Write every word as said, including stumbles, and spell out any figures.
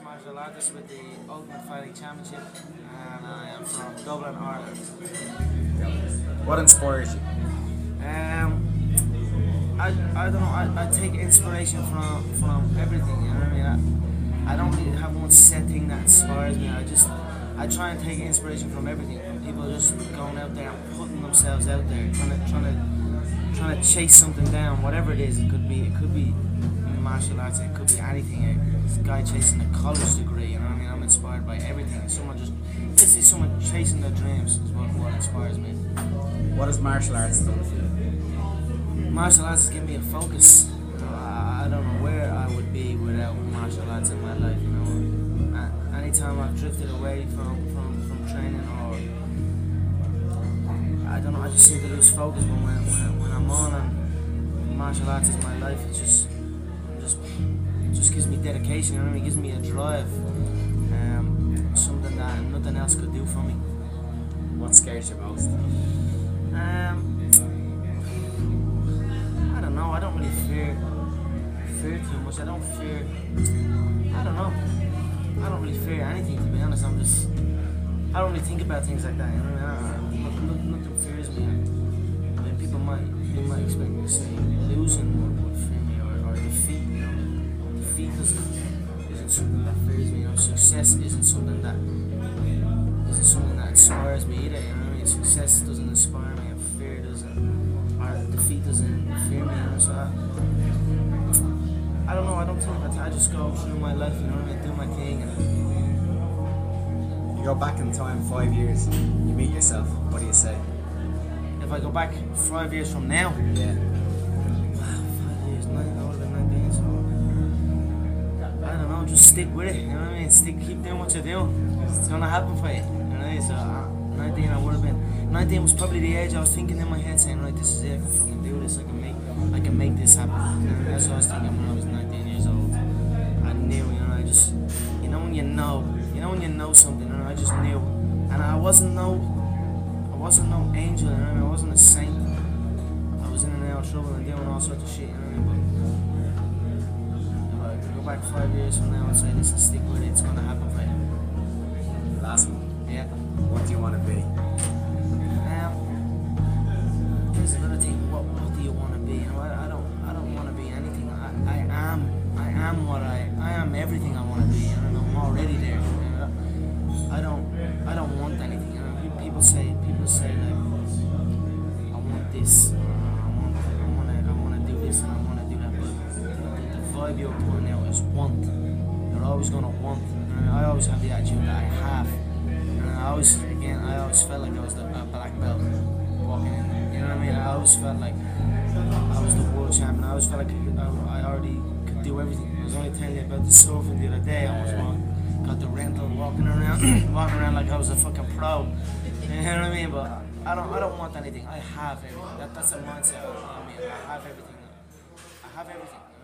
mixed martial artist with the Ultimate Fighting Championship, and I am from Dublin, Ireland. What inspired you? Um, I, I don't know, I, I take inspiration from from everything, you know what I mean? I, I don't really have one set thing that inspires me. I just, I try and take inspiration from everything, from people just going out there and putting themselves out there, trying to, trying to, trying to chase something down, whatever it is. It could be, it could be martial arts, it could be anything. This guy chasing a college degree, you know what I mean? I'm inspired by everything. Someone just, basically someone chasing their dreams is what, what inspires me. What has martial arts done for you? Martial arts has given me a focus. You know, I, I don't know where I would be without martial arts in my life, you know. At any time I've drifted away from, from, from training, or I don't know, I just seem to lose focus. But when, when, when I'm on, and martial arts is my life, it's just Just, it just gives me dedication, you know what I mean? It gives me a drive, um, something that nothing else could do for me. What scares you most? Um, I don't know, I don't really fear, fear too much, I don't fear, I don't know, I don't really fear anything, to be honest. I'm just, I don't really think about things like that, you know what I mean? I, nothing, nothing fears me. I mean, people might, they might expect me to say losing would fear me, or, or defeat. Isn't, isn't something that fears me, you know. Success isn't something that isn't something that inspires me either, you know what I mean? Success doesn't inspire me, and fear doesn't, or defeat doesn't fear me, you know. So I, I don't know, I don't think about it. I just go through my life, you know what I mean, do my thing. And you go back in time five years, you meet yourself, what do you say? If I go back five years from now? Yeah. Just stick with it, you know what I mean? Stick, keep doing what you're doing. It's gonna happen for you, you know. So uh, nineteen, I would have been. nineteen was probably the age I was thinking in my head, saying, "Right, this is it. I can fucking do this. I can make, I can make this happen." You know, that's what I was thinking when I was nineteen years old. I knew, you know. I just, you know, when you know, you know, when you know something, you know, I just knew. And I wasn't no, I wasn't no angel, you know. I wasn't a saint. I was in and out of trouble and doing all sorts of shit, you know. But, like five years from now and say, listen, stick with it, it's going to happen for you. Last one. Yeah. What do you want to be? Um, there's another thing, what, what do you want to be? You know, I, I don't I don't want to be anything. I, I am I am what I, I am everything I want to be, and I'm already there. You know? I don't I don't want anything. You know? People say, people say like, I want this, I want I want to, I want to do this, and I want to do that, but the vibe you're putting out, want. You're always gonna want. And I always have the attitude that I have. And I always, again, I always felt like I was the uh, black belt walking in there. You know what I mean? I always felt like I was the world champion. I always felt like I, I already could do everything. I was only telling you about the surfing the other day. I was walking, got the rental, walking around, walking around like I was a fucking pro. You know what I mean? But I don't, I don't want anything. I have everything. That, that's a mindset. I, I mean, I have everything. I have everything.